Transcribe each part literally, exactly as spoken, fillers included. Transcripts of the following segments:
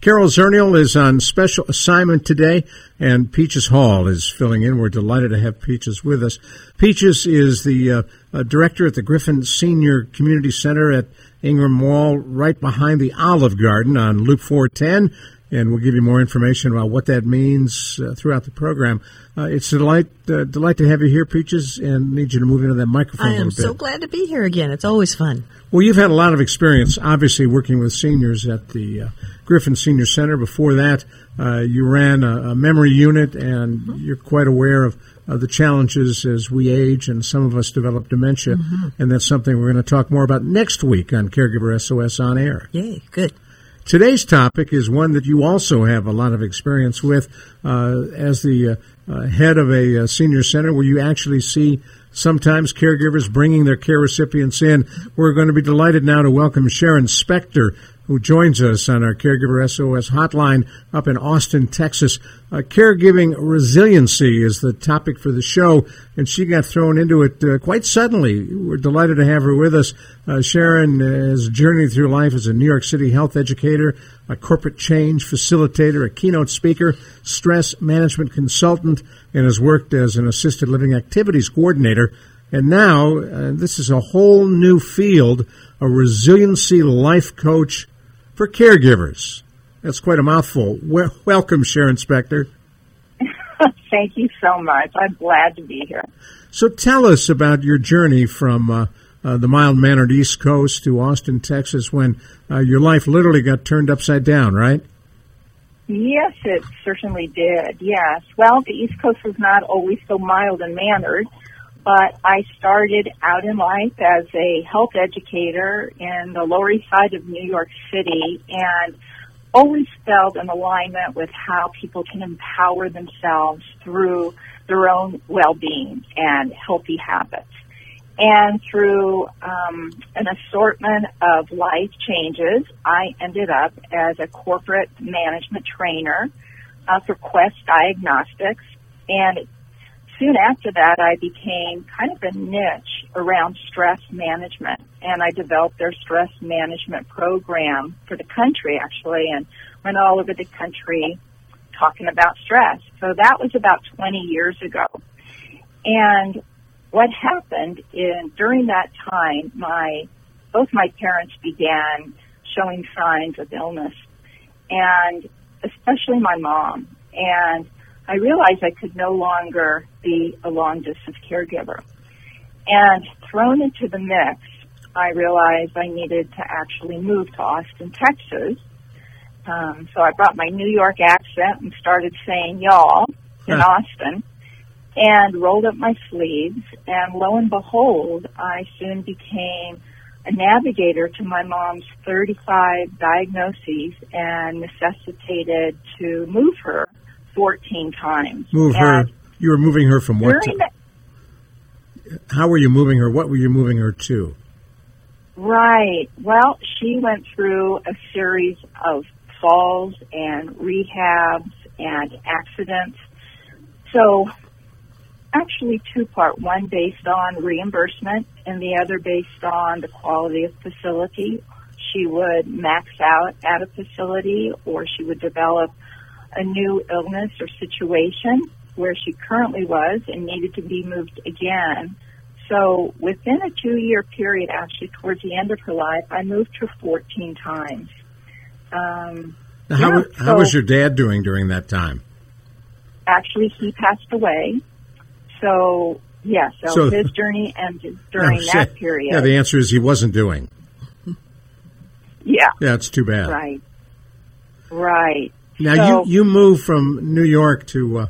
Carol Zernial is on special assignment today, and Peaches Hall is filling in. We're delighted to have Peaches with us. Peaches is the uh, uh, director at the Griffin Senior Community Center at Ingram Mall, right behind the Olive Garden on Loop four ten, and we'll give you more information about what that means uh, throughout the program. Uh, it's a delight, uh, delight to have you here, Peaches, and need you to move into that microphone I a little bit. I am so glad to be here again. It's always fun. Well, you've had a lot of experience, obviously, working with seniors at the uh, Griffin Senior Center. Before that, uh, you ran a, a memory unit, and mm-hmm. you're quite aware of uh, the challenges as we age, and some of us develop dementia, mm-hmm. and that's something we're going to talk more about next week on Caregiver S O S On Air. Yay, good. Today's topic is one that you also have a lot of experience with uh, as the uh, uh, head of a uh, senior center, where you actually see sometimes caregivers bringing their care recipients in. We're going to be delighted now to welcome Sharon Spector, who joins us on our Caregiver S O S hotline up in Austin, Texas. Uh, caregiving resiliency is the topic for the show, and she got thrown into it uh, quite suddenly. We're delighted to have her with us. Uh, Sharon has journeyed through life as a New York City health educator, a corporate change facilitator, a keynote speaker, stress management consultant, and has worked as an assisted living activities coordinator. And now, uh, this is a whole new field, a resiliency life coach for caregivers. That's quite a mouthful. Well, welcome, Sharon Spector. Thank you so much. I'm glad to be here. So tell us about your journey from uh, uh, the mild-mannered East Coast to Austin, Texas, when uh, your life literally got turned upside down, right? Yes, it certainly did, yes. Well, the East Coast was not always so mild and mannered, but I started out in life as a health educator in the Lower East Side of New York City, and always felt in alignment with how people can empower themselves through their own well-being and healthy habits. And through um, an assortment of life changes, I ended up as a corporate management trainer uh, for Quest Diagnostics. And soon after that, I became kind of a niche around stress management, and I developed their stress management program for the country, actually, and went all over the country talking about stress. So that was about twenty years ago. And what happened in during that time, my both my parents began showing signs of illness, and especially my mom. And I realized I could no longer be a long-distance caregiver. And thrown into the mix, I realized I needed to actually move to Austin, Texas. Um, so I brought my New York accent and started saying y'all in huh. Austin, and rolled up my sleeves. And lo and behold, I soon became a navigator to my mom's thirty-five diagnoses and necessitated to move her fourteen times. Move her. And you were moving her from what to? How were you moving her? What were you moving her to? Right. Well, she went through a series of falls and rehabs and accidents. So actually two-part, one based on reimbursement and the other based on the quality of facility. She would max out at a facility, or she would develop a new illness or situation where she currently was and needed to be moved again. So within a two-year period, actually towards the end of her life, I moved her fourteen times. Um, now, how, yeah, how so, was your dad doing during that time? Actually, he passed away. So, yes, yeah, so, so his journey ended during no, that period. Yeah, the answer is he wasn't doing. Yeah. Yeah, it's too bad. Right. Right. Now, so, you, you moved from New York to uh,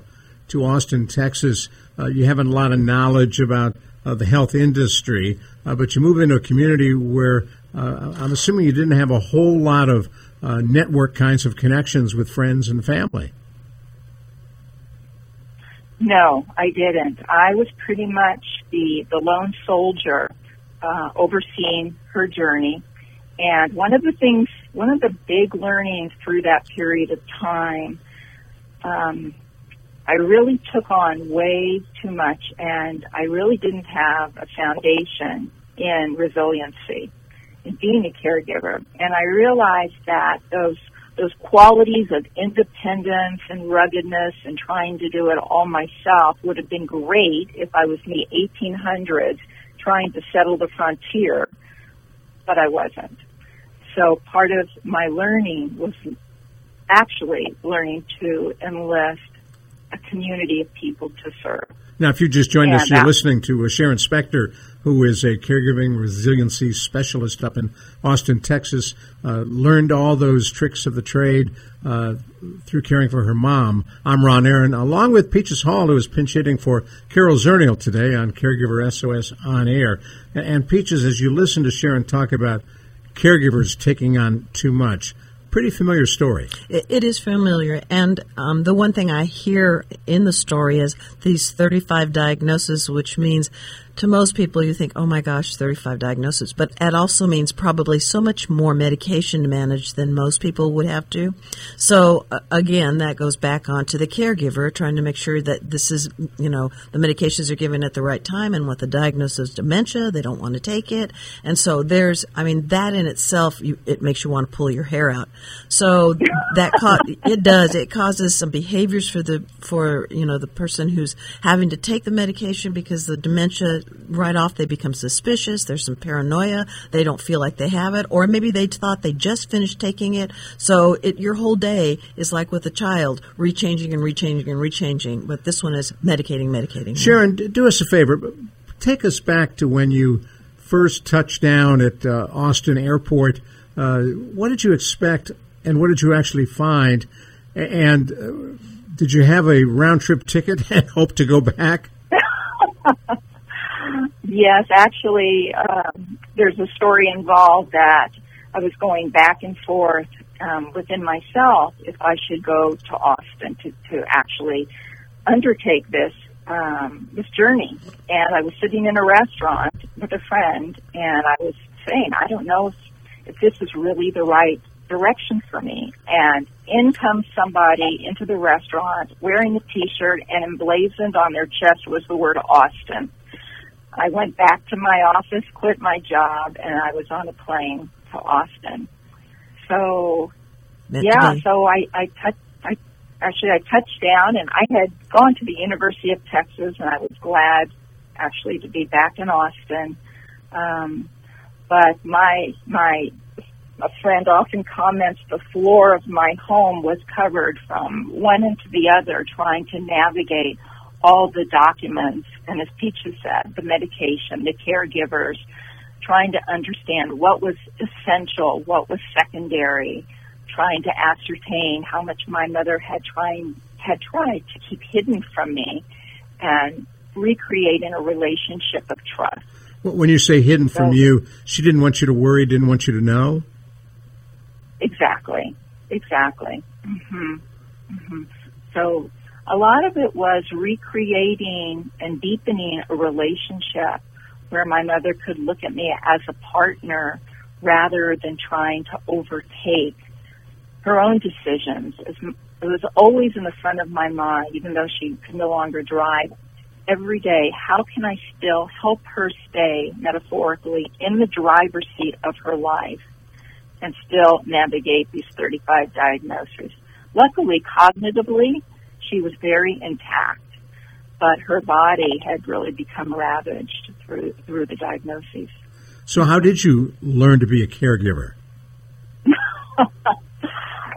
to Austin, Texas. Uh, you have a lot of knowledge about uh, the health industry, uh, but you move into a community where uh, I'm assuming you didn't have a whole lot of uh, network kinds of connections with friends and family? No, I didn't. I was pretty much the, the lone soldier uh, overseeing her journey. And one of the things, one of the big learnings through that period of time, um, I really took on way too much, and I really didn't have a foundation in resiliency, in being a caregiver. And I realized that those those qualities of independence and ruggedness and trying to do it all myself would have been great if I was in the eighteen hundreds trying to settle the frontier, but I wasn't. So part of my learning was actually learning to enlist a community of people to serve. Now, if you just joined and us, you're listening to uh, Sharon Spector, who is a caregiving resiliency specialist up in Austin, Texas, uh, learned all those tricks of the trade uh, through caring for her mom. I'm Ron Aaron, along with Peaches Hall, who is pinch hitting for Carol Zernial today on Caregiver S O S On Air. And Peaches, as you listen to Sharon talk about caregivers taking on too much, pretty familiar story. It is familiar, and um, the one thing I hear in the story is these thirty-five diagnoses, which means to most people you think, oh my gosh, thirty-five diagnoses, but it also means probably so much more medication to manage than most people would have to. So uh, again, that goes back onto the caregiver trying to make sure that this is, you know, the medications are given at the right time, and what the diagnosis is dementia, they don't want to take it, and so there's, I mean, that in itself, you, it makes you want to pull your hair out. So that ca- it does. It causes some behaviors for the for you know the person who's having to take the medication, because the dementia, right off they become suspicious. There's some paranoia. They don't feel like they have it, or maybe they thought they just finished taking it. So it, your whole day is like with a child, rechanging and rechanging and rechanging. But this one is medicating, medicating. Sharon, do us a favor. Take us back to when you first touched down at uh, Austin Airport. Uh, what did you expect, and what did you actually find? And uh, did you have a round-trip ticket and hope to go back? Yes, actually, um, there's a story involved that I was going back and forth um, within myself if I should go to Austin to, to actually undertake this um, this journey. And I was sitting in a restaurant with a friend, and I was saying, I don't know if if this is really the right direction for me. And in comes somebody into the restaurant wearing a T-shirt, and emblazoned on their chest was the word Austin. I went back to my office, quit my job, and I was on a plane to Austin. So, That's yeah, nice. so I, I, touched, I actually I touched down, and I had gone to the University of Texas, and I was glad actually to be back in Austin. Um But my my a friend often comments the floor of my home was covered from one end to the other, trying to navigate all the documents, and as Peaches said, the medication, the caregivers, trying to understand what was essential, what was secondary, trying to ascertain how much my mother had tried had tried to keep hidden from me, and recreating a relationship of trust. When you say hidden from you, she didn't want you to worry, didn't want you to know? Exactly, exactly. Mm-hmm. Mm-hmm. So a lot of it was recreating and deepening a relationship where my mother could look at me as a partner rather than trying to overtake her own decisions. It was always in the front of my mind, even though she could no longer drive. Every day, how can I still help her stay, metaphorically, in the driver's seat of her life and still navigate these thirty-five diagnoses? Luckily, cognitively, she was very intact, but her body had really become ravaged through through the diagnoses. So how did you learn to be a caregiver?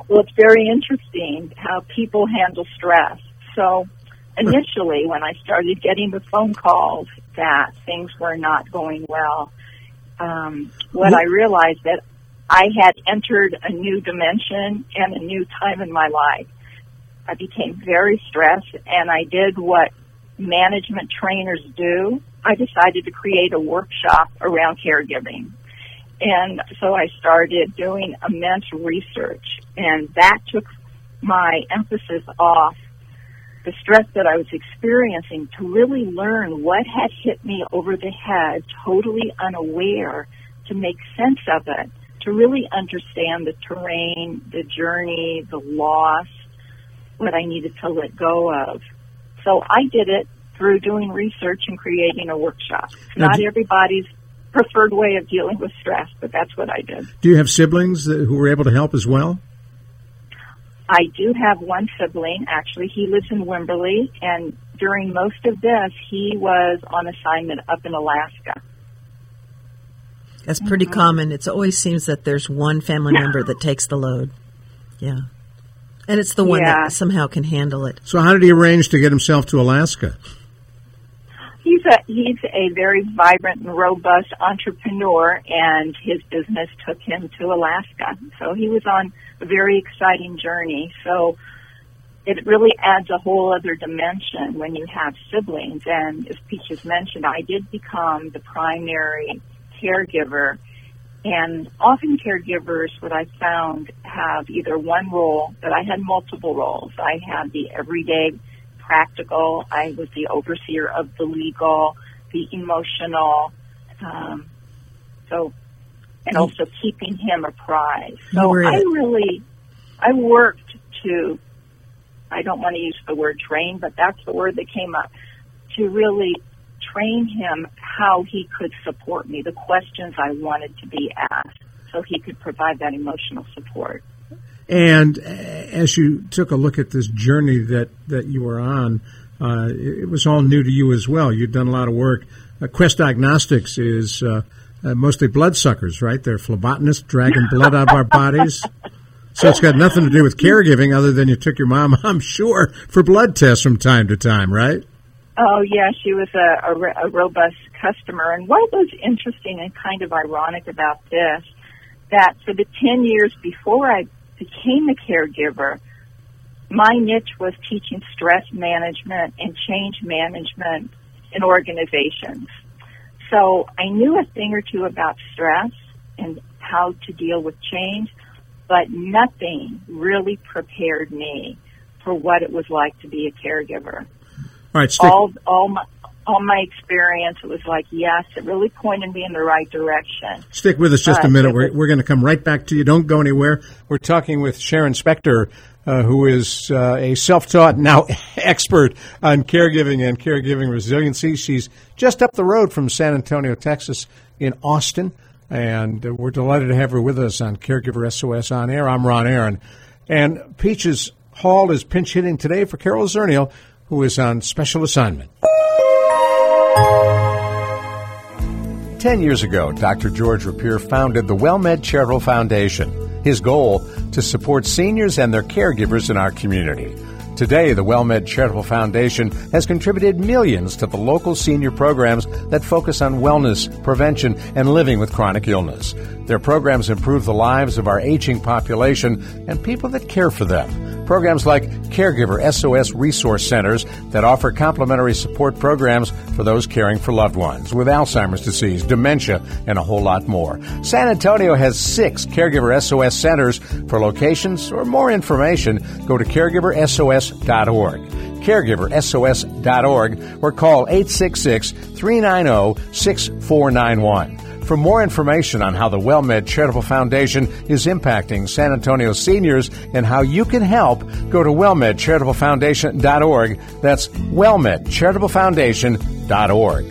Well, it's very interesting how people handle stress. So initially, when I started getting the phone calls that things were not going well, um, when I realized that I had entered a new dimension and a new time in my life, I became very stressed, and I did what management trainers do. I decided to create a workshop around caregiving. And so I started doing immense research, and that took my emphasis off the stress that I was experiencing to really learn what had hit me over the head, totally unaware, to make sense of it, to really understand the terrain, the journey, the loss, what I needed to let go of. So I did it through doing research and creating a workshop. Now, Not everybody's preferred way of dealing with stress, but that's what I did. Do you have siblings who were able to help as well? I do have one sibling, actually. He lives in Wimberley, and during most of this, he was on assignment up in Alaska. That's pretty mm-hmm. common. It always seems that there's one family member that takes the load. Yeah. And it's the one yeah. that somehow can handle it. So how did he arrange to get himself to Alaska? He's a he's a very vibrant and robust entrepreneur, and his business took him to Alaska. So he was on a very exciting journey. So it really adds a whole other dimension when you have siblings. And as Peaches mentioned, I did become the primary caregiver. And often caregivers, what I found, have either one role, but I had multiple roles. I had the everyday practical. I was the overseer of the legal, the emotional, um, so, and also keeping him apprised. So I really, I worked to, I don't want to use the word train, but that's the word that came up, to really train him how he could support me, the questions I wanted to be asked, so he could provide that emotional support. And as you took a look at this journey that, that you were on, uh, it was all new to you as well. You'd done a lot of work. Uh, Quest Diagnostics is uh, uh, mostly bloodsuckers, right? They're phlebotomists dragging blood out of our bodies. So it's got nothing to do with caregiving other than you took your mom, I'm sure, for blood tests from time to time, right? Oh, yeah, she was a, a, a robust customer. And what was interesting and kind of ironic about this, that for the ten years before I became a caregiver, my niche was teaching stress management and change management in organizations. So I knew a thing or two about stress and how to deal with change, but nothing really prepared me for what it was like to be a caregiver. All right, stick- all, all my all my experience, it was like, yes, it really pointed me in the right direction. Stick with us just uh, a minute. We're, we're going to come right back to you. Don't go anywhere. We're talking with Sharon Spector, uh, who is uh, a self-taught, now expert on caregiving and caregiving resiliency. She's just up the road from San Antonio, Texas, in Austin, and uh, we're delighted to have her with us on Caregiver S O S On Air. I'm Ron Aaron. And Peaches Hall is pinch-hitting today for Carol Zernial, who is on special assignment. Ten years ago, Doctor George Rapier founded the WellMed Charitable Foundation, his goal to support seniors and their caregivers in our community. Today, the WellMed Charitable Foundation has contributed millions to the local senior programs that focus on wellness, prevention, and living with chronic illness. Their programs improve the lives of our aging population and people that care for them. Programs like Caregiver S O S Resource Centers that offer complementary support programs for those caring for loved ones with Alzheimer's disease, dementia, and a whole lot more. San Antonio has six Caregiver S O S Centers. For locations or more information, go to caregiver S O S dot org, caregiver S O S dot org, or call eight six six, three nine zero, six four nine one. For more information on how the WellMed Charitable Foundation is impacting San Antonio seniors and how you can help, go to well med charitable foundation dot org. That's well med charitable foundation dot org.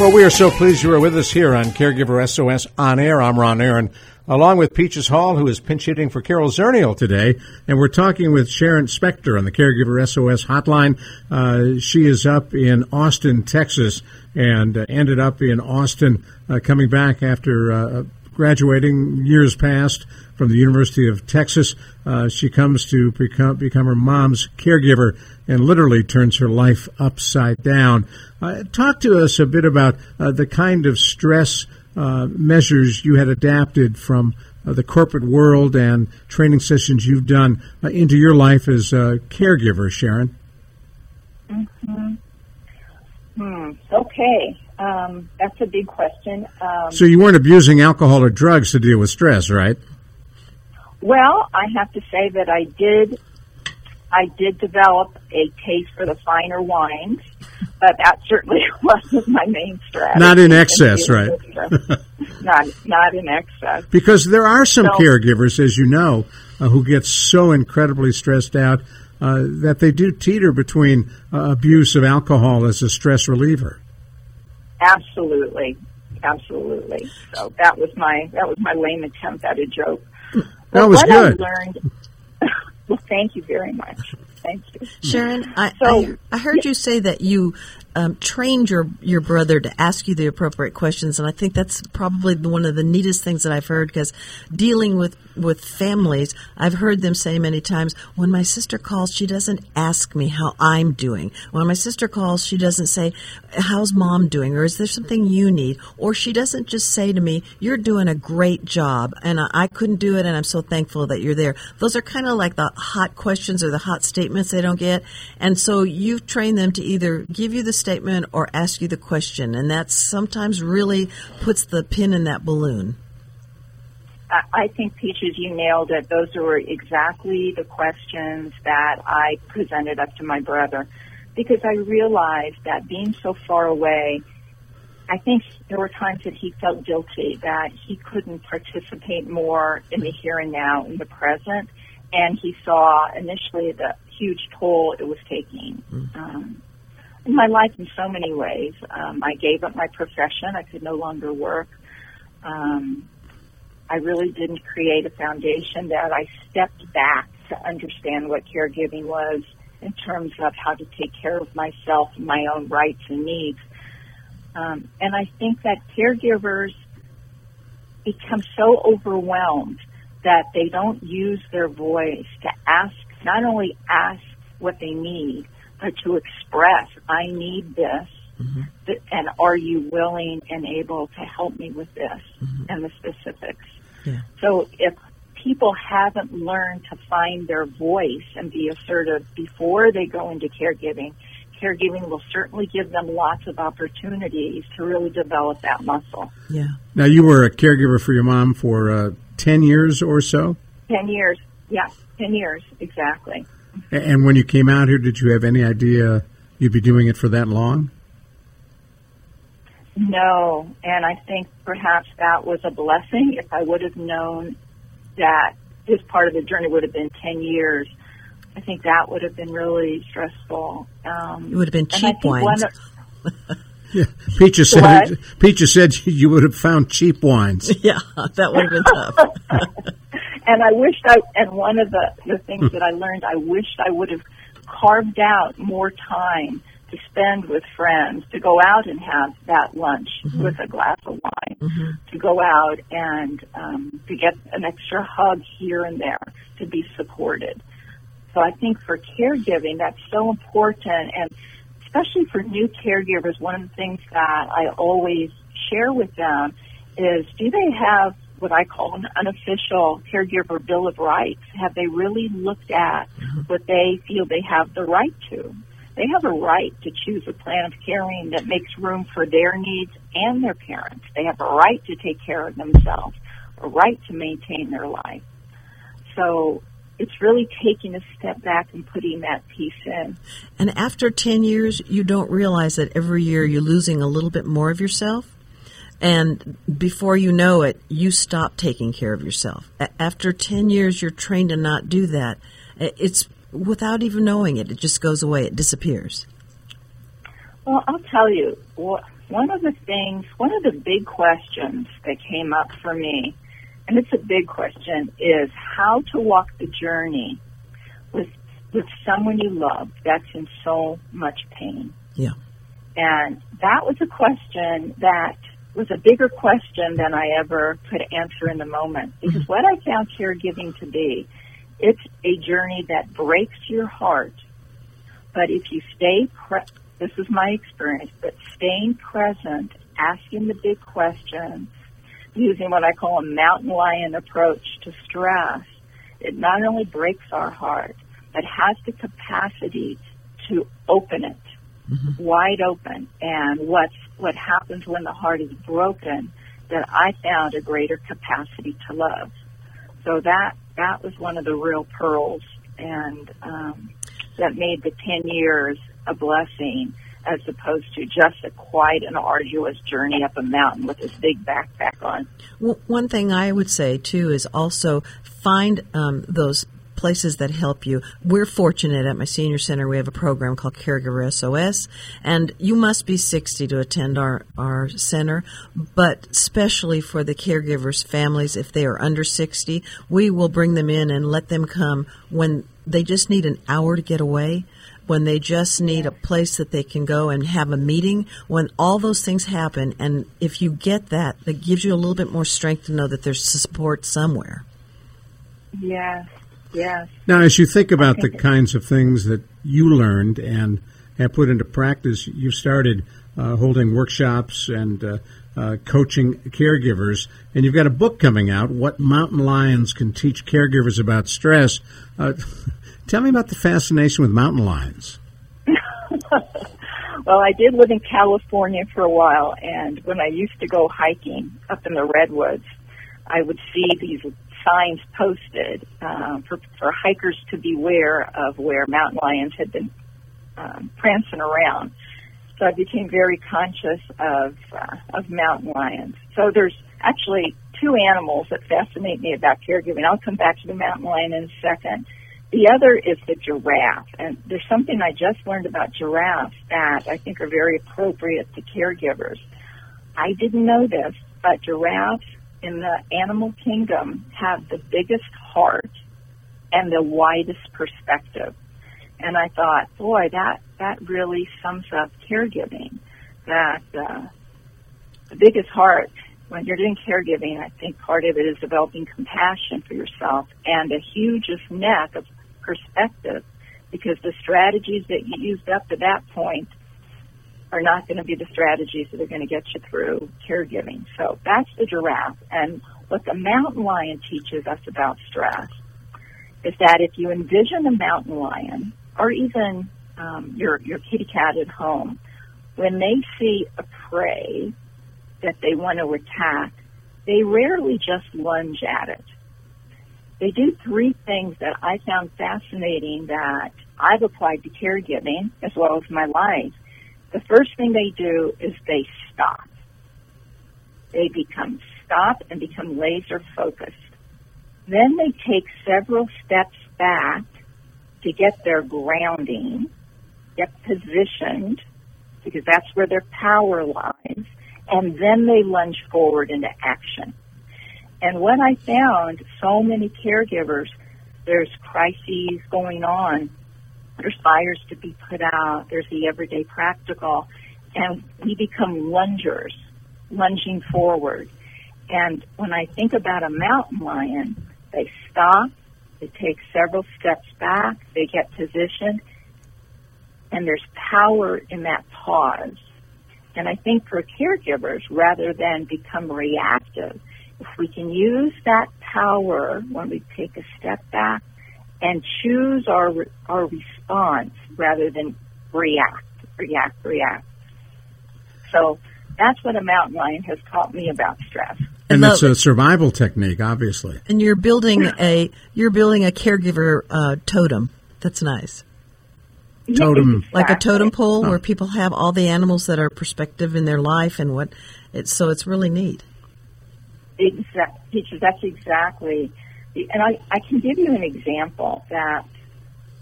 Well, we are so pleased you are with us here on Caregiver S O S On Air. I'm Ron Aaron, along with Peaches Hall, who is pinch-hitting for Carol Zernial today. And we're talking with Sharon Spector on the Caregiver S O S hotline. Uh, she is up in Austin, Texas, and uh, ended up in Austin, uh, coming back after uh, graduating years past from the University of Texas. Uh, she comes to become, become her mom's caregiver and literally turns her life upside down. Uh, talk to us a bit about uh, the kind of stress uh, measures you had adapted from uh, the corporate world and training sessions you've done uh, into your life as a caregiver, Sharon? Mm-hmm. Hmm. Okay. Um, that's a big question. Um, so you weren't abusing alcohol or drugs to deal with stress, right? Well, I have to say that I did I did develop a taste for the finer wines, but that certainly wasn't my main strategy. Not in excess, right? not, not in excess. Because there are some so, caregivers, as you know, uh, who get so incredibly stressed out uh, that they do teeter between uh, abuse of alcohol as a stress reliever. Absolutely, absolutely. So that was my that was my lame attempt at a joke. That was good. What I learned. Well, thank you very much. Thank you, Sharon. I, so, I, I heard you say that you um, trained your your brother to ask you the appropriate questions, and I think that's probably one of the neatest things that I've heard. Because dealing with with families, I've heard them say many times, "When my sister calls, she doesn't ask me how I'm doing. When my sister calls, she doesn't say, 'How's mom doing?' or 'Is there something you need?' Or she doesn't just say to me, 'You're doing a great job, and I, I couldn't do it, and I'm so thankful that you're there.'" Those are kind of like the hot questions or the hot statements they don't get. And so you train them to either give you the statement or ask you the question, and that sometimes really puts the pin in that balloon. I think, Peaches, you nailed it. Those were exactly the questions that I presented up to my brother, because I realized that being so far away, I think there were times that he felt guilty that he couldn't participate more in the here and now, in the present, and he saw initially the huge toll it was taking um, in my life in so many ways. Um, I gave up my profession. I could no longer work. Um I really didn't create a foundation that I stepped back to understand what caregiving was in terms of how to take care of myself, my own rights and needs. Um, and I think that caregivers become so overwhelmed that they don't use their voice to ask, not only ask what they need, but to express, I need this. Mm-hmm. And are you willing and able to help me with this mm-hmm. and the specifics? Yeah. So if people haven't learned to find their voice and be assertive before they go into caregiving, caregiving will certainly give them lots of opportunities to really develop that muscle. Yeah. Now, you were a caregiver for your mom for uh, ten years or so? ten years, yeah, ten years, exactly. And when you came out here, did you have any idea you'd be doing it for that long? No, and I think perhaps that was a blessing. If I would have known that this part of the journey would have been ten years, I think that would have been really stressful. Um, it would have been cheap wines. Of, yeah. Peaches said, Peaches said you would have found cheap wines. Yeah, that would have been tough. And I wished I, and one of the, the things that I learned, I wished I would have carved out more time to spend with friends, to go out and have that lunch mm-hmm. with a glass of wine, mm-hmm. to go out and um, to get an extra hug here and there, to be supported. So I think for caregiving, that's so important, and especially for new caregivers, one of the things that I always share with them is, do they have what I call an unofficial caregiver bill of rights? Have they really looked at mm-hmm. what they feel they have the right to? They have a right to choose a plan of caring that makes room for their needs and their parents. They have a right to take care of themselves, a right to maintain their life. So it's really taking a step back and putting that piece in. And after ten years, you don't realize that every year you're losing a little bit more of yourself. And before you know it, you stop taking care of yourself. After ten years, you're trained to not do that. It's without even knowing it, it just goes away. It disappears. Well, I'll tell you, one of the things, one of the big questions that came up for me, and it's a big question, is how to walk the journey with with someone you love that's in so much pain. Yeah. And that was a question that was a bigger question than I ever could answer in the moment. Because mm-hmm. what I found caregiving to be, it's a journey that breaks your heart, but if you stay, pre- this is my experience, but staying present, asking the big questions, using what I call a mountain lion approach to stress. It not only breaks our heart, but has the capacity to open it, mm-hmm. wide open. And what's, what happens when the heart is broken, that I found a greater capacity to love. So that, that was one of the real pearls, and um, that made the ten years a blessing, as opposed to just a quite an arduous journey up a mountain with this big backpack on. Well, one thing I would say, too, is also find um, those places that help you. We're fortunate at my senior center. We have a program called Caregiver S O S, and you must be sixty to attend our, our center, but especially for the caregivers' families, if they are under sixty, we will bring them in and let them come when they just need an hour to get away, when they just need a place that they can go and have a meeting, when all those things happen. And if you get that, it gives you a little bit more strength to know that there's support somewhere. Yes, yes. Now, as you think about the kinds of things that you learned and have put into practice, you started uh, holding workshops and uh, uh, coaching caregivers, and you've got a book coming out, What Mountain Lions Can Teach Caregivers About Stress. Uh, Tell me about the fascination with mountain lions. Well, I did live in California for a while, and when I used to go hiking up in the redwoods, I would see these signs posted um, for, for hikers to beware of where mountain lions had been um, prancing around. So I became very conscious of uh, of mountain lions. So there's actually two animals that fascinate me about caregiving. I'll come back to the mountain lion in a second. The other is the giraffe, and there's something I just learned about giraffes that I think are very appropriate to caregivers. I didn't know this, but giraffes in the animal kingdom have the biggest heart and the widest perspective. And I thought, boy, that, that really sums up caregiving, that uh, the biggest heart. When you're doing caregiving, I think part of it is developing compassion for yourself and the hugest neck of perspective, because the strategies that you used up to that point are not going to be the strategies that are going to get you through caregiving. So that's the giraffe. And what the mountain lion teaches us about stress is that if you envision a mountain lion, or even um, your, your kitty cat at home, when they see a prey that they want to attack, they rarely just lunge at it. They do three things that I found fascinating that I've applied to caregiving as well as my life. The first thing they do is they stop. They become stop and become laser focused. Then they take several steps back to get their grounding, get positioned, because that's where their power lies. And then they lunge forward into action. And what I found, so many caregivers, there's crises going on, there's fires to be put out, there's the everyday practical, and we become lungers, lunging forward. And when I think about a mountain lion, they stop, they take several steps back, they get positioned, and there's power in that pause. And I think for caregivers, rather than become reactive, if we can use that power when we take a step back and choose our our response rather than react, react, react. So that's what a mountain lion has taught me about stress. And that's a survival technique, obviously. And you're building a you're building a caregiver uh, totem. That's nice. Totem. Exactly. Like a totem pole, oh, where people have all the animals that are perspective in their life and what it's, so it's really neat. Exactly. That's exactly. And I, I can give you an example that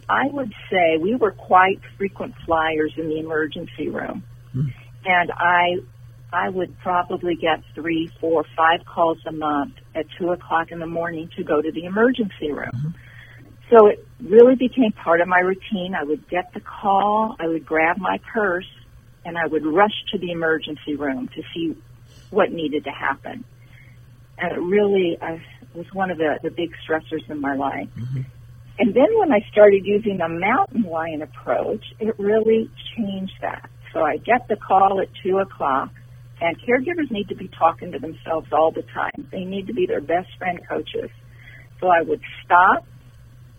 I would say we were quite frequent flyers in the emergency room. Mm-hmm. And I, I would probably get three, four, five calls a month at two o'clock in the morning to go to the emergency room. Mm-hmm. So it really became part of my routine. I would get the call, I would grab my purse, and I would rush to the emergency room to see what needed to happen. And it really uh, was one of the, the big stressors in my life. Mm-hmm. And then when I started using the mountain lion approach, it really changed that. So I get the call at two o'clock, And caregivers need to be talking to themselves all the time. They need to be their best friend coaches. So I would stop.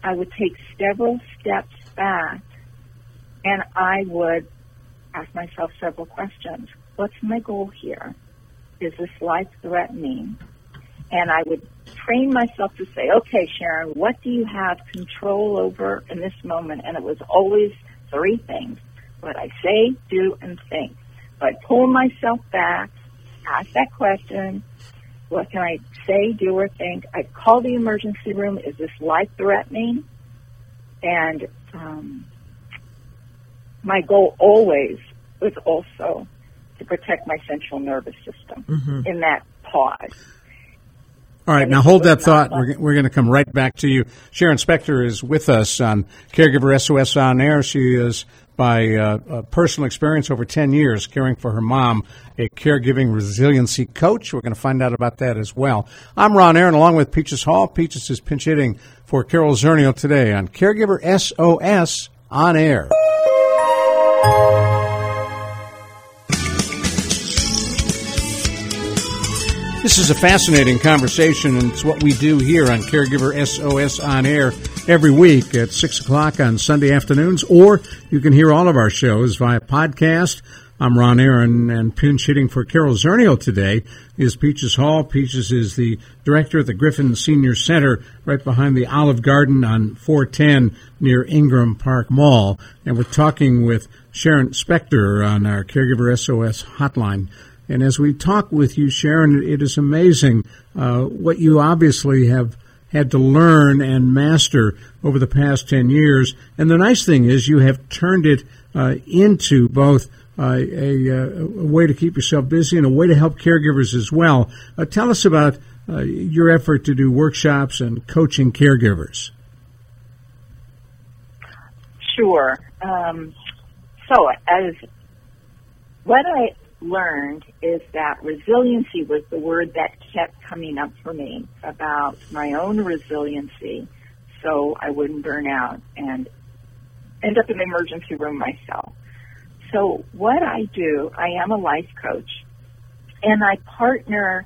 I would take several steps back, and I would ask myself several questions. What's my goal here? Is this life-threatening? And I would train myself to say, okay, Sharon, what do you have control over in this moment? And it was always three things: what I say, do, and think. So I pull myself back, ask that question, what can I say, do, or think? I call the emergency room, is this life-threatening? And um, my goal always was also to protect my central nervous system mm-hmm. in that pause. All right, now hold that thought. We're, we're going to come right back to you. Sharon Spector is with us on Caregiver S O S On Air. She is, by uh, a personal experience over ten years, caring for her mom, a caregiving resiliency coach. We're going to find out about that as well. I'm Ron Aaron, along with Peaches Hall. Peaches is pinch hitting for Carol Zernial today on Caregiver S O S On Air. This is a fascinating conversation, and it's what we do here on Caregiver S O S On Air every week at six o'clock on Sunday afternoons, or you can hear all of our shows via podcast. I'm Ron Aaron, and pinch hitting for Carol Zernial today is Peaches Hall. Peaches is the director at the Griffin Senior Center right behind the Olive Garden on four ten near Ingram Park Mall, and we're talking with Sharon Spector on our Caregiver S O S hotline. And as we talk with you, Sharon, it is amazing uh, what you obviously have had to learn and master over the past ten years. And the nice thing is you have turned it uh, into both uh, a, a way to keep yourself busy and a way to help caregivers as well. Uh, tell us about uh, your effort to do workshops and coaching caregivers. Sure. Um, so as what I... learned is that resiliency was the word that kept coming up for me about my own resiliency so I wouldn't burn out and end up in the emergency room myself. So what I do, I am a life coach, and I partner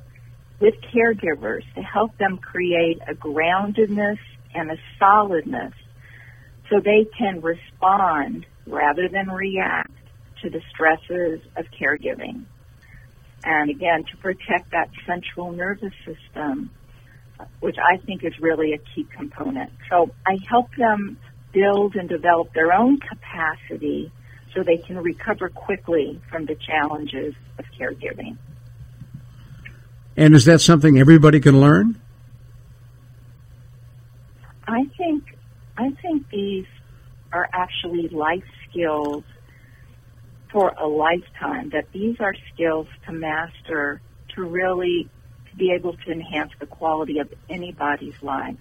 with caregivers to help them create a groundedness and a solidness so they can respond rather than react to the stresses of caregiving. And again, to protect that central nervous system, which I think is really a key component. So I help them build and develop their own capacity so they can recover quickly from the challenges of caregiving. And is that something everybody can learn? I think, I think these are actually life skills for a lifetime, that these are skills to master to really to be able to enhance the quality of anybody's life,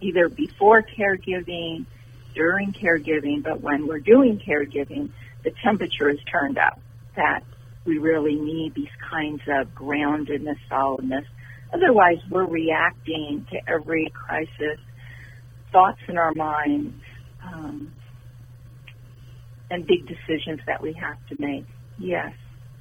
either before caregiving, during caregiving, but when we're doing caregiving, the temperature is turned up, that we really need these kinds of groundedness, solidness. Otherwise, we're reacting to every crisis, thoughts in our minds, um, and big decisions that we have to make. Yes,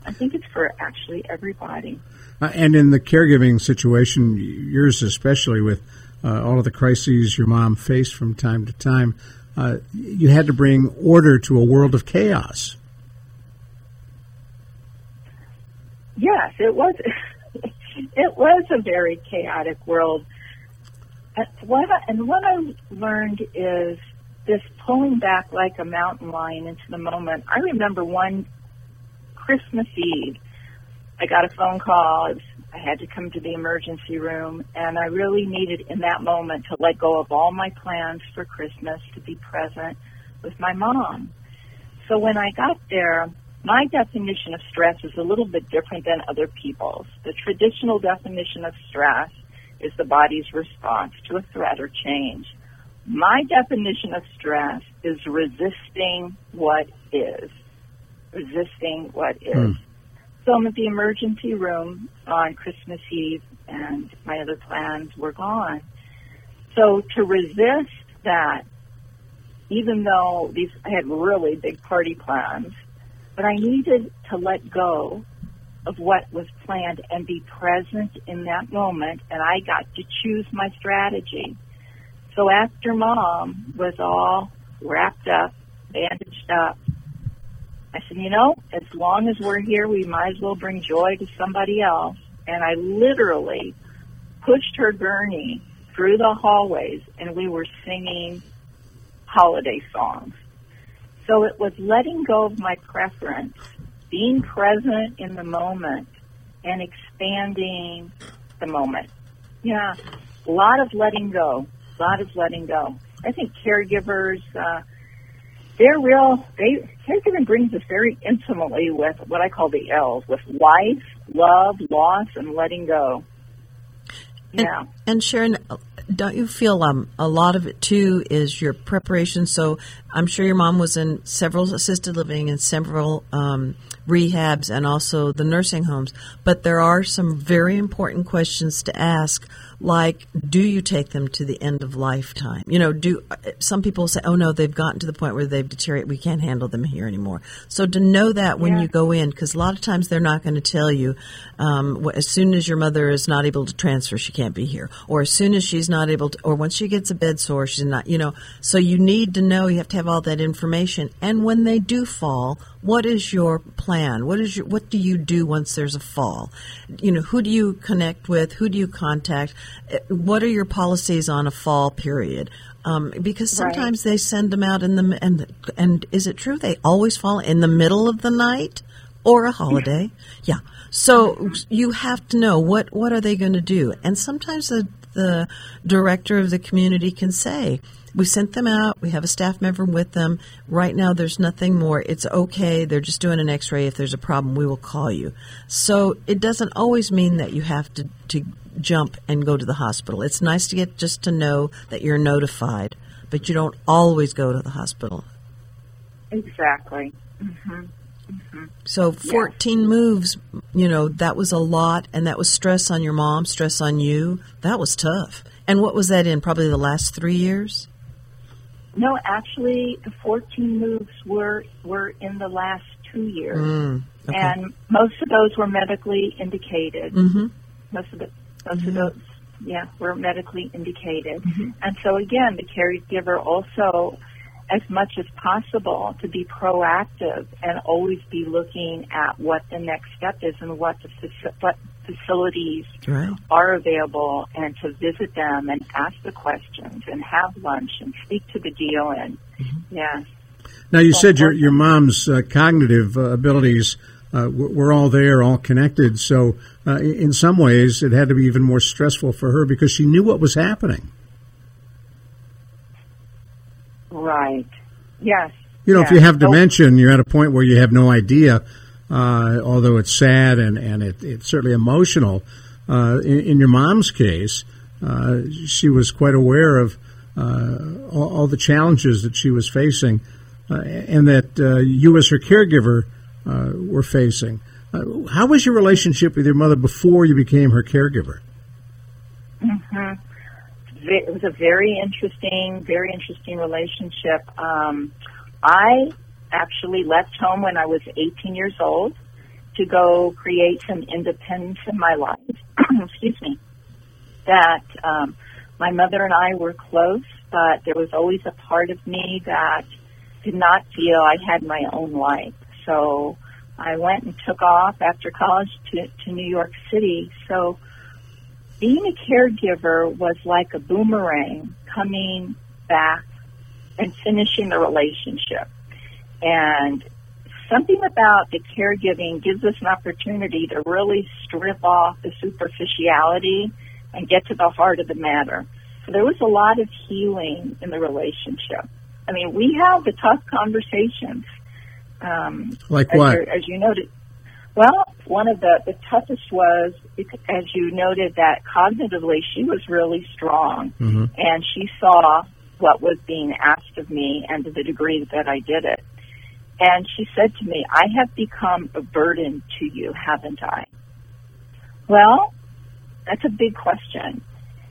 I think it's for actually everybody. Uh, and in the caregiving situation, yours especially, with uh, all of the crises your mom faced from time to time, uh, you had to bring order to a world of chaos. Yes, it was. It was a very chaotic world. And what I, and what I learned is this pulling back like a mountain lion into the moment. I remember one Christmas Eve, I got a phone call. I had to come to the emergency room, and I really needed in that moment to let go of all my plans for Christmas to be present with my mom. So when I got there, my definition of stress is a little bit different than other people's. The traditional definition of stress is the body's response to a threat or change. My definition of stress is resisting what is, resisting what is. Mm. So I'm at the emergency room on Christmas Eve, and my other plans were gone. So to resist that, even though these I had really big party plans, but I needed to let go of what was planned and be present in that moment, and I got to choose my strategy. So after Mom was all wrapped up, bandaged up, I said, you know, as long as we're here, we might as well bring joy to somebody else. And I literally pushed her gurney through the hallways, and we were singing holiday songs. So it was letting go of my preference, being present in the moment, and expanding the moment. Yeah, a lot of letting go, a lot of letting go. I think caregivers, uh, they're real, they, caregiving brings us very intimately with what I call the L's, with life, love, loss, and letting go. Yeah. And, and Sharon, don't you feel um, a lot of it, too, is your preparation? So I'm sure your mom was in several assisted living and several um, rehabs and also the nursing homes. But there are some very important questions to ask, like, do you take them to the end of lifetime? You know, do some people say, oh, no, they've gotten to the point where they've deteriorated. We can't handle them here anymore. So to know that when yeah. you go in, because a lot of times they're not going to tell you, um, as soon as your mother is not able to transfer, she can't be here. Or as soon as she's not able to, or once she gets a bed sore, she's not, you know. So you need to know, you have to have all that information. And when they do fall, what is your plan? What is your, what do you do once there's a fall? You know, who do you connect with? Who do you contact? What are your policies on a fall period? Um, because sometimes right. they send them out in the and and is it true they always fall in the middle of the night or a holiday? Yeah. So you have to know what what are they going to do? And sometimes the the director of the community can say, we sent them out. We have a staff member with them. Right now, there's nothing more. It's okay. They're just doing an x-ray. If there's a problem, we will call you. So it doesn't always mean that you have to, to jump and go to the hospital. It's nice to get just to know that you're notified, but you don't always go to the hospital. Exactly. Mm-hmm. Mm-hmm. So fourteen yes. moves, you know, that was a lot, and that was stress on your mom, stress on you. That was tough. And what was that in, probably the last three years? No, actually, the fourteen moves were were in the last two years, mm, okay. and most of those were medically indicated. Mm-hmm. Most of the, most mm-hmm. of those, yeah, were medically indicated. Mm-hmm. And so again, the caregiver also, as much as possible, to be proactive and always be looking at what the next step is and what the what facilities right. are available, and to visit them and ask the questions and have lunch and speak to the D O N. Mm-hmm. Yeah. Now, you so said your your mom's uh, cognitive uh, abilities uh, w- were all there, all connected. So uh, in some ways, it had to be even more stressful for her because she knew what was happening. Right. Yes. You know, yes. if you have dementia, oh. you're at a point where you have no idea. Uh, although it's sad and, and it, it's certainly emotional, uh, in, in your mom's case, uh, she was quite aware of uh, all, all the challenges that she was facing uh, and that uh, you as her caregiver uh, were facing. Uh, how was your relationship with your mother before you became her caregiver? Mm-hmm. It was a very interesting, very interesting relationship. Um, I... actually left home when I was eighteen years old to go create some independence in my life, excuse me, that um, my mother and I were close, but there was always a part of me that did not feel I had my own life. So I went and took off after college to, to New York City. So being a caregiver was like a boomerang coming back and finishing the relationship. And something about the caregiving gives us an opportunity to really strip off the superficiality and get to the heart of the matter. So there was a lot of healing in the relationship. I mean, we have the tough conversations. Um, like what? As, as you noted, well, one of the, the toughest was, as you noted, that cognitively she was really strong, mm-hmm. and she saw what was being asked of me and to the degree that I did it. And she said to me, I have become a burden to you, haven't I? Well, that's a big question.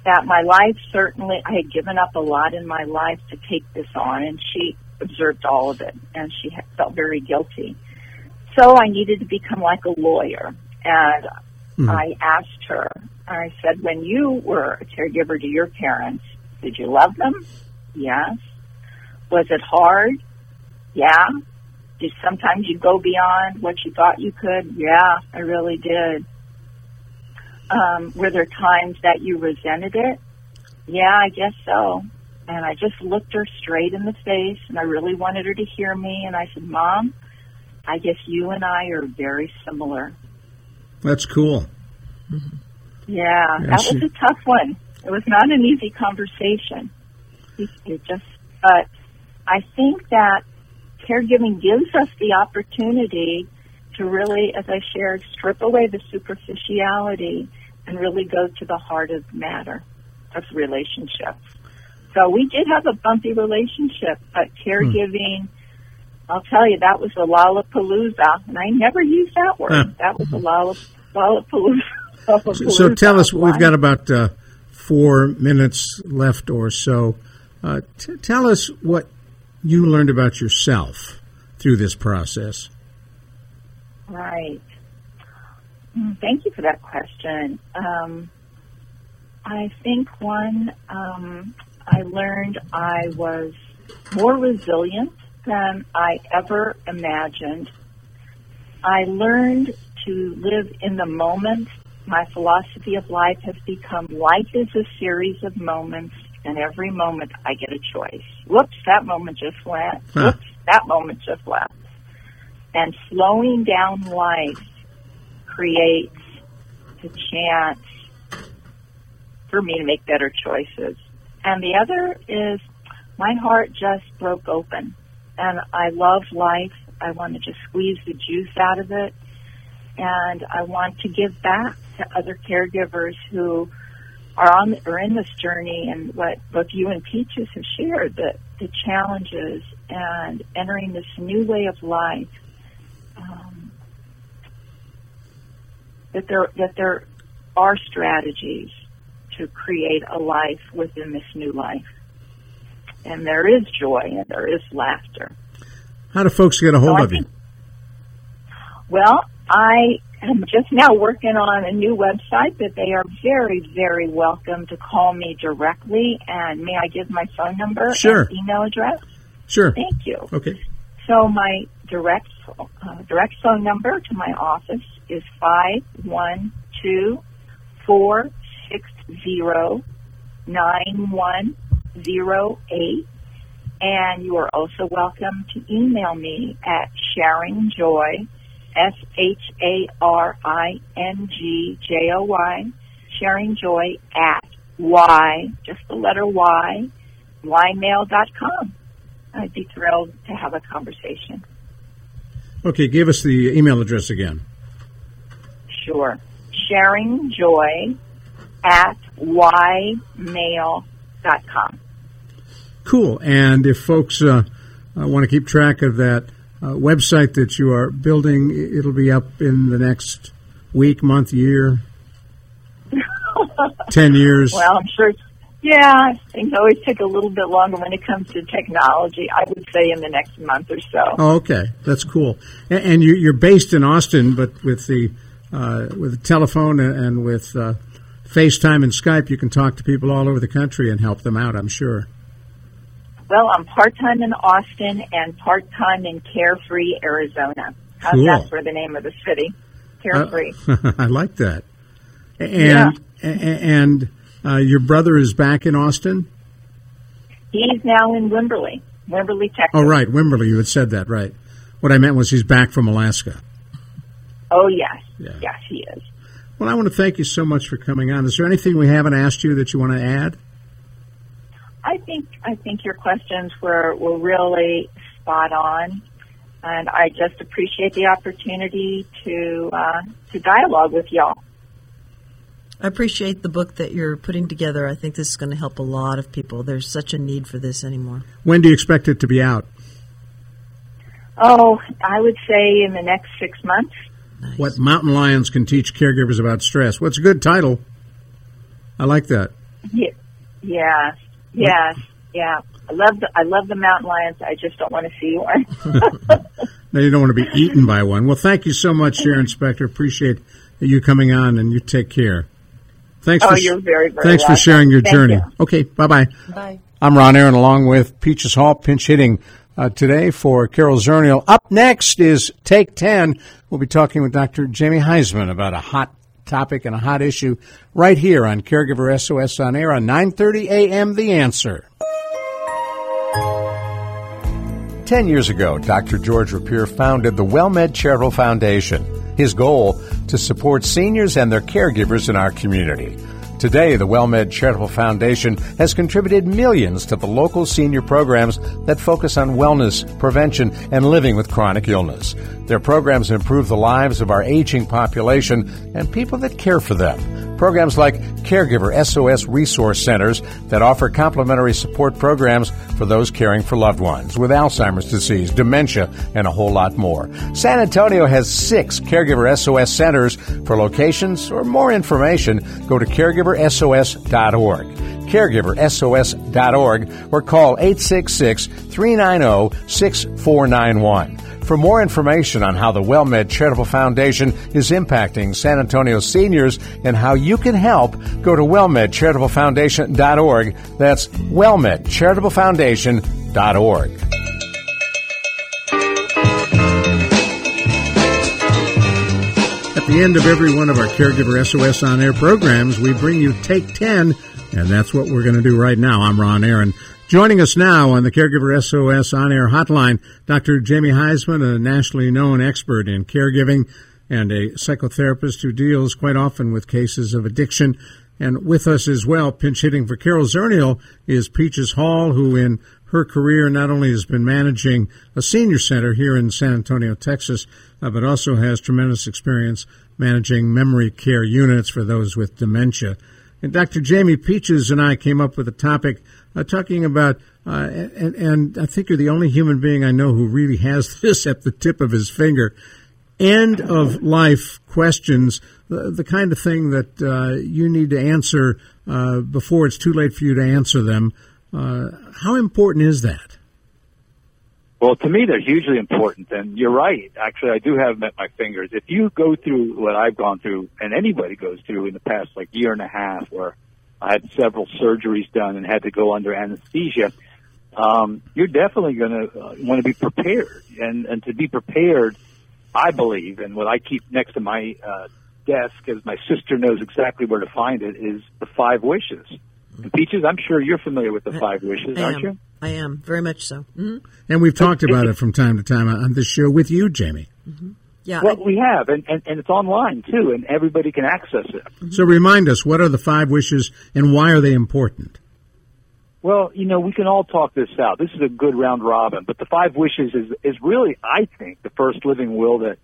That my life, certainly, I had given up a lot in my life to take this on, and she observed all of it, and she felt very guilty. So I needed to become like a lawyer, And mm-hmm. I asked her, I said, when you were a caregiver to your parents, did you love them? Yes. Was it hard? Yeah. Did sometimes you go beyond what you thought you could? Yeah, I really did. Um, were there times that you resented it? Yeah, I guess so. And I just looked her straight in the face, and I really wanted her to hear me. And I said, Mom, I guess you and I are very similar. That's cool. Mm-hmm. Yeah, yeah, that she... was a tough one. It was not an easy conversation. It just, but I think that caregiving gives us the opportunity to really, as I shared, strip away the superficiality and really go to the heart of the matter of relationships. So we did have a bumpy relationship, but caregiving, hmm. I'll tell you, that was a lollapalooza, and I never used that word. Huh. That was a lollapalooza. So, so tell us, we've got about uh, four minutes left or so. Uh, t- tell us what you learned about yourself through this process. Right. Thank you for that question. Um, I think one, um, I learned I was more resilient than I ever imagined. I learned to live in the moment. My philosophy of life has become life is a series of moments, and every moment I get a choice. Whoops, that moment just went. Huh. Whoops, that moment just left. And slowing down life creates the chance for me to make better choices. And the other is my heart just broke open. And I love life. I want to just squeeze the juice out of it. And I want to give back to other caregivers who are on are in this journey, and what both you and Peaches have shared, the, the challenges and entering this new way of life. Um, that there that there are strategies to create a life within this new life, and there is joy and there is laughter. How do folks get a hold so of think, you? Well, I am just now working on a new website, but they are very, very welcome to call me directly. And may I give my phone number sure. and email address? Sure. Thank you. Okay. So my direct uh, direct phone number to my office is five one two, four six zero, nine one zero eight. And you are also welcome to email me at SharingJoy, S H A R I N G J O Y, SharingJoy at Y, just the letter Y, Y mail dot com. I'd be thrilled to have a conversation. Okay, give us the email address again. Sure. SharingJoy at Y mail dot com. Cool. And if folks uh, want to keep track of that Uh, website that you are building, it'll be up in the next week, month, year, ten years. Well, I'm sure. Yeah, things always take a little bit longer when it comes to technology. I would say in the next month or so. Oh, okay, that's cool. And, and you, you're based in Austin, but with the uh, with the telephone and with uh, FaceTime and Skype, you can talk to people all over the country and help them out, I'm sure. Well, I'm part-time in Austin and part-time in Carefree, Arizona. How's cool. that for the name of the city? Carefree. Uh, I like that. And yeah. and uh, your brother is back in Austin? He's now in Wimberley, Wimberley, Texas. Oh, right, Wimberley. You had said that, right. What I meant was he's back from Alaska. Oh, yes. Yeah. Yes, he is. Well, I want to thank you so much for coming on. Is there anything we haven't asked you that you want to add? I think I think your questions were, were really spot on, and I just appreciate the opportunity to uh, to dialogue with y'all. I appreciate the book that you're putting together. I think this is going to help a lot of people. There's such a need for this anymore. When do you expect it to be out? Oh, I would say in the next six months. Nice. What Mountain Lions Can Teach Caregivers About Stress. What's a good title? I like that. Yeah. Yeah. Yes, yeah. I love the I love the mountain lions. I just don't want to see one. No, you don't want to be eaten by one. Well, thank you so much, Sharon Spector. Appreciate you coming on, and you take care. Thanks oh, for, you're very, very Thanks welcome. for sharing your Thank journey. You. Okay, bye-bye. Bye. I'm Ron Aaron, along with Peaches Hall, pinch hitting uh, today for Carol Zernial. Up next is Take ten. We'll be talking with Doctor Jamie Heisman about a hot topic and a hot issue right here on Caregiver S O S on Air on nine thirty a.m. The Answer. Ten years ago, Doctor George Rapier founded the WellMed Charitable Foundation, his goal to support seniors and their caregivers in our community. Today, the WellMed Charitable Foundation has contributed millions to the local senior programs that focus on wellness, prevention, and living with chronic illness. Their programs improve the lives of our aging population and people that care for them. Programs like Caregiver S O S Resource Centers that offer complementary support programs for those caring for loved ones with Alzheimer's disease, dementia, and a whole lot more. San Antonio has six Caregiver S O S Centers. For locations or more information, go to caregiver S O S dot org. caregiver S O S dot org or call eight six six, three nine zero, six four nine one. For more information on how the WellMed Charitable Foundation is impacting San Antonio seniors and how you can help, go to well med charitable foundation dot org. That's well med charitable foundation dot org. At the end of every one of our Caregiver S O S On Air programs, we bring you Take ten, and that's what we're going to do right now. I'm Ron Aaron. Joining us now on the Caregiver S O S on-air hotline, Doctor Jamie Heisman, a nationally known expert in caregiving and a psychotherapist who deals quite often with cases of addiction. And with us as well, pinch-hitting for Carol Zernial, is Peaches Hall, who in her career not only has been managing a senior center here in San Antonio, Texas, uh, but also has tremendous experience managing memory care units for those with dementia. And Doctor Jamie, Peaches and I came up with a topic Uh, talking about, uh, and, and I think you're the only human being I know who really has this at the tip of his finger, end-of-life questions, the, the kind of thing that uh, you need to answer uh, before it's too late for you to answer them. Uh, how important is that? Well, to me, they're hugely important, and you're right. Actually, I do have them at my fingers. If you go through what I've gone through, and anybody goes through in the past, like, year and a half or I had several surgeries done and had to go under anesthesia. Um, you're definitely going to uh, want to be prepared. And, and to be prepared, I believe, and what I keep next to my uh, desk, because my sister knows exactly where to find it, is the Five Wishes. And Peaches, I'm sure you're familiar with the I, Five Wishes, I aren't am. you? I am, very much so. Mm-hmm. And we've talked about it from time to time on this show with you, Jamie. Mm-hmm. Yeah, well, I, we have, and, and, and it's online, too, and everybody can access it. So remind us, what are the Five Wishes, and why are they important? Well, you know, we can all talk this out. This is a good round robin, but the Five Wishes is, is really, I think, the first living will that,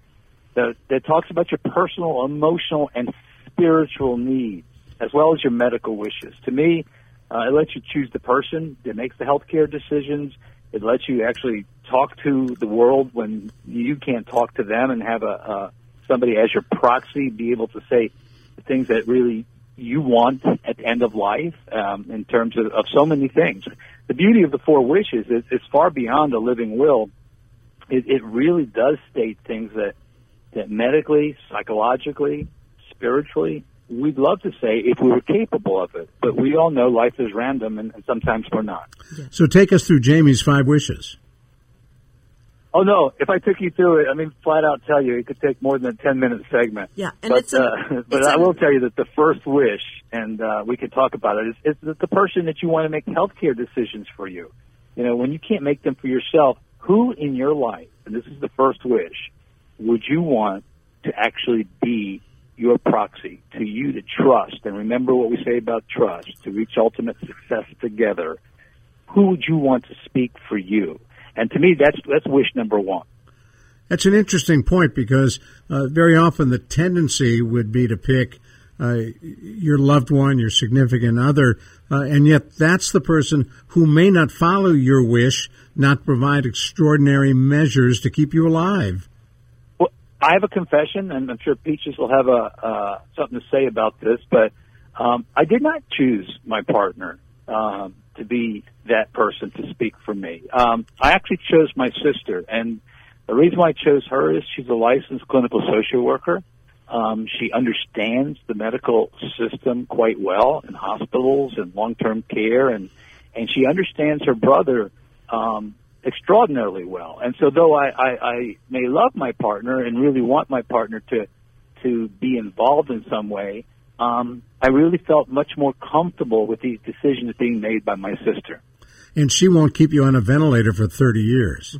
that that talks about your personal, emotional, and spiritual needs, as well as your medical wishes. To me, uh, it lets you choose the person that makes the healthcare decisions. It lets you actually talk to the world when you can't talk to them, and have a uh, somebody as your proxy be able to say the things that really you want at the end of life um, in terms of, of so many things. The beauty of the Four Wishes is it's far beyond a living will. It, it really does state things that, that medically, psychologically, spiritually, we'd love to say if we were capable of it, but we all know life is random, and, and sometimes we're not. So take us through Jamie's Five Wishes. Oh, no. If I took you through it, I mean, flat out tell you, it could take more than a ten-minute segment. Yeah, and but, it's... A, uh, but it's I will a, tell you that the first wish, and uh, we could talk about it, is, is the person that you want to make healthcare decisions for you. You know, when you can't make them for yourself, who in your life, and this is the first wish, would you want to actually be your proxy, to you to trust, and remember what we say about trust, to reach ultimate success together, who would you want to speak for you? And to me, that's that's wish number one. That's an interesting point, because uh, very often the tendency would be to pick uh, your loved one, your significant other, uh, and yet that's the person who may not follow your wish, not provide extraordinary measures to keep you alive. I have a confession, and I'm sure Peaches will have a, uh, something to say about this, but um, I did not choose my partner um, to be that person to speak for me. Um, I actually chose my sister, and the reason why I chose her is she's a licensed clinical social worker. Um, she understands the medical system quite well in hospitals and long-term care, and, and she understands her brother um, extraordinarily well. And so though I, I, I may love my partner and really want my partner to, to be involved in some way, um, I really felt much more comfortable with these decisions being made by my sister. And she won't keep you on a ventilator for thirty years.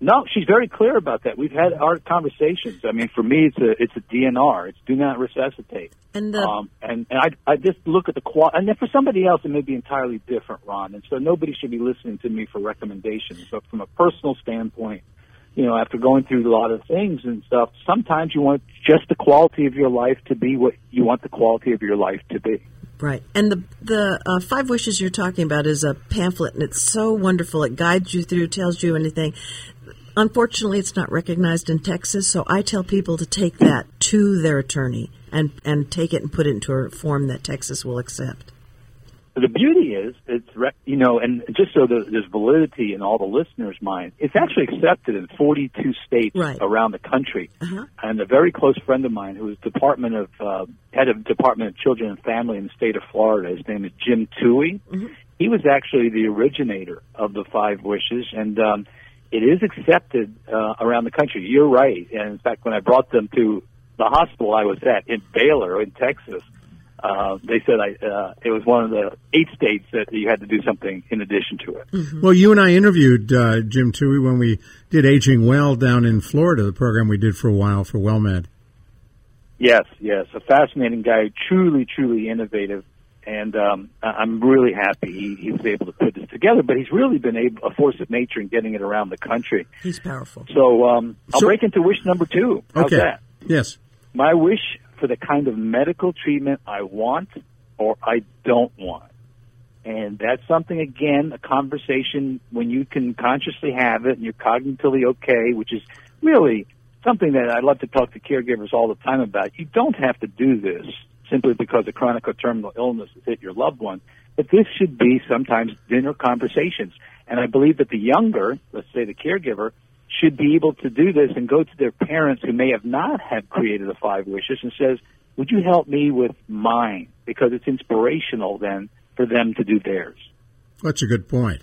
No, she's very clear about that. We've had our conversations. I mean, for me, it's a it's a D N R. It's do not resuscitate. And the, um, and, and I I just look at the quality. And then for somebody else, it may be entirely different, Ron. And so nobody should be listening to me for recommendations. But from a personal standpoint, you know, after going through a lot of things and stuff, sometimes you want just the quality of your life to be what you want the quality of your life to be. Right. And the the uh, Five Wishes you're talking about is a pamphlet, and it's so wonderful. It guides you through, tells you anything. Unfortunately, it's not recognized in Texas, so I tell people to take that to their attorney and, and take it and put it into a form that Texas will accept. The beauty is, it's you know, and just so there's validity in all the listeners' minds, it's actually accepted in forty-two states right. around the country. Uh-huh. And a very close friend of mine who is Department of uh, head of Department of Children and Family in the state of Florida, his name is Jim Towey. Mm-hmm. He was actually the originator of the Five Wishes, and um, it is accepted uh, around the country. You're right. And in fact, when I brought them to the hospital I was at in Baylor, in Texas, Uh, they said I, uh, it was one of the eight states that you had to do something in addition to it. Mm-hmm. Well, you and I interviewed uh, Jim Towey when we did Aging Well down in Florida, the program we did for a while for WellMed. Yes, yes. A fascinating guy, truly, truly innovative. And um, I'm really happy he, he was able to put this together. But he's really been able, a force of nature in getting it around the country. He's powerful. So um, I'll so, break into wish number two. How's okay. that? Yes. My wish for the kind of medical treatment I want or I don't want. And that's something, again, a conversation when you can consciously have it and you're cognitively okay, which is really something that I love to talk to caregivers all the time about. You don't have to do this simply because a chronic or terminal illness has hit your loved one, but this should be sometimes dinner conversations. And I believe that the younger, let's say the caregiver, should be able to do this and go to their parents who may have not have created the Five Wishes and says, would you help me with mine? Because it's inspirational then for them to do theirs. That's a good point.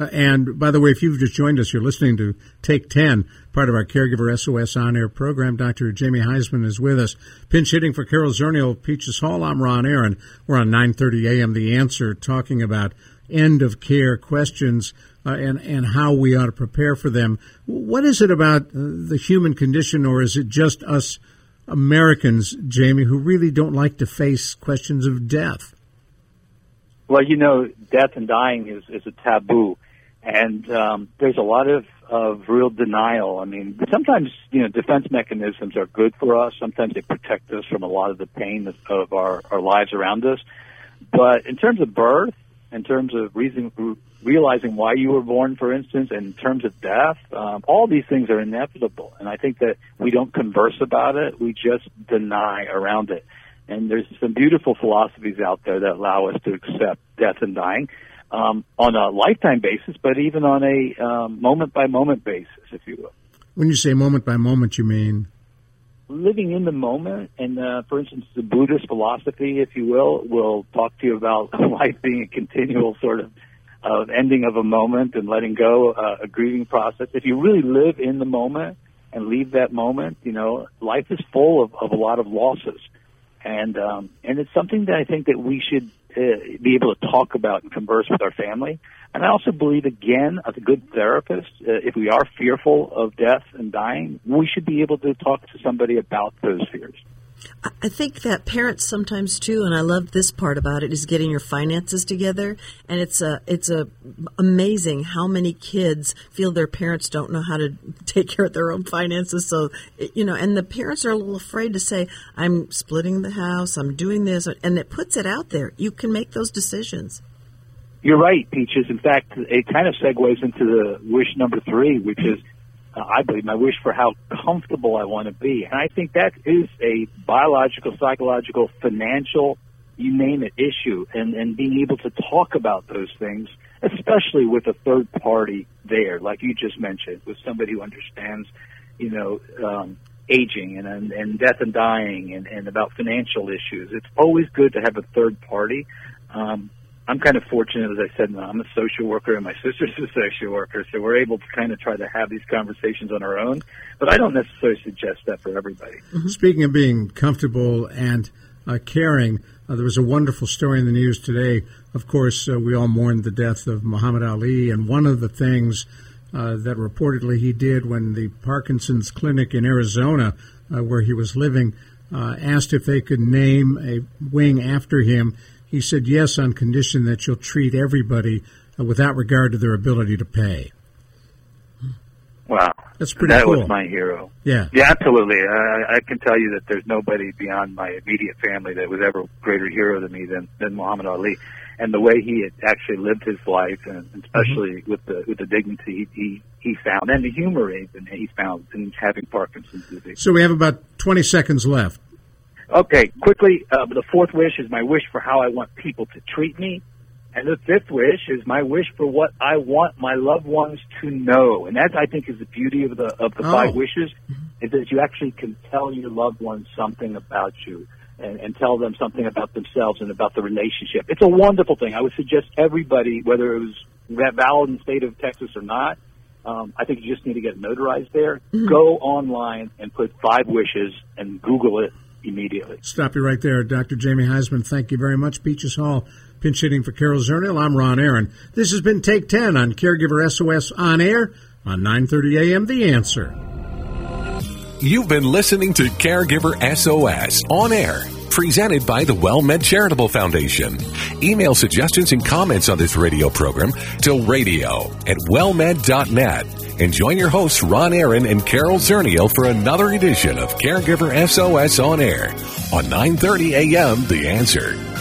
Uh, and by the way, if you've just joined us, you're listening to Take ten, part of our Caregiver S O S on-air program. Doctor Jamie Heisman is with us. Pinch hitting for Carol Zernial, Peaches Hall. I'm Ron Aaron. We're on nine thirty a.m. The Answer, talking about end-of-care questions uh, and, and how we ought to prepare for them. What is it about uh, the human condition, or is it just us Americans, Jamie, who really don't like to face questions of death? Well, you know, death and dying is, is a taboo, and um, there's a lot of, of real denial. I mean, sometimes, you know, defense mechanisms are good for us. Sometimes they protect us from a lot of the pain of, of our, our lives around us. But in terms of birth, in terms of reason, realizing why you were born, for instance, and in terms of death, um, all these things are inevitable. And I think that we don't converse about it. We just deny around it. And there's some beautiful philosophies out there that allow us to accept death and dying um, on a lifetime basis, but even on a um, moment-by-moment basis, if you will. When you say moment-by-moment, you mean? Living in the moment, and uh, for instance, the Buddhist philosophy, if you will, will talk to you about life being a continual sort of uh, ending of a moment and letting go, uh, a grieving process. If you really live in the moment and leave that moment, you know, life is full of, of a lot of losses. And um, and it's something that I think that we should uh, be able to talk about and converse with our family. And I also believe, again, as a good therapist, uh, if we are fearful of death and dying, we should be able to talk to somebody about those fears. I think that parents sometimes too, and I love this part about it, is getting your finances together. And it's a it's a amazing how many kids feel their parents don't know how to take care of their own finances. So, you know, and the parents are a little afraid to say, "I'm splitting the house, I'm doing this," and it puts it out there. You can make those decisions. You're right, Peaches. In fact, it kind of segues into the wish number three, which is, Uh, I believe, my wish for how comfortable I want to be. And I think that is a biological, psychological, financial, you name it, issue. And, and being able to talk about those things, especially with a third party there, like you just mentioned, with somebody who understands, you know, um, aging and, and, and death and dying and, and about financial issues. It's always good to have a third party. Um, I'm kind of fortunate, as I said, I'm a social worker and my sister's a social worker, so we're able to kind of try to have these conversations on our own, but I don't necessarily suggest that for everybody. Mm-hmm. Speaking of being comfortable and uh, caring, uh, there was a wonderful story in the news today. Of course, uh, we all mourned the death of Muhammad Ali, and one of the things Uh, that reportedly he did when the Parkinson's clinic in Arizona, uh, where he was living, uh, asked if they could name a wing after him. He said, yes, on condition that you'll treat everybody uh, without regard to their ability to pay. Wow. That's pretty that cool. That was my hero. Yeah. Yeah, absolutely. I, I can tell you that there's nobody beyond my immediate family that was ever a greater hero to me than, than Muhammad Ali. And the way he had actually lived his life, and especially mm-hmm. with the with the dignity he he found, and the humor even he found in having Parkinson's disease. So we have about twenty seconds left. Okay, quickly. Uh, the fourth wish is my wish for how I want people to treat me, and the fifth wish is my wish for what I want my loved ones to know. And that, I think, is the beauty of the of the oh. five wishes, is that you actually can tell your loved ones something about you. And, and tell them something about themselves and about the relationship. It's a wonderful thing. I would suggest everybody, whether it was valid in the state of Texas or not, um, I think you just need to get notarized there. Mm-hmm. Go online and put five wishes and Google it immediately. Stop you right there, Doctor Jamie Heisman. Thank you very much. Peaches Hall, pinch hitting for Carol Zernial. I'm Ron Aaron. This has been Take ten on Caregiver S O S On Air on nine thirty a.m. The Answer. You've been listening to Caregiver S O S On Air, presented by the WellMed Charitable Foundation. Email suggestions and comments on this radio program to radio at wellmed dot net. And join your hosts, Ron Aaron and Carol Zernial, for another edition of Caregiver S O S On Air on nine thirty a.m. The Answer.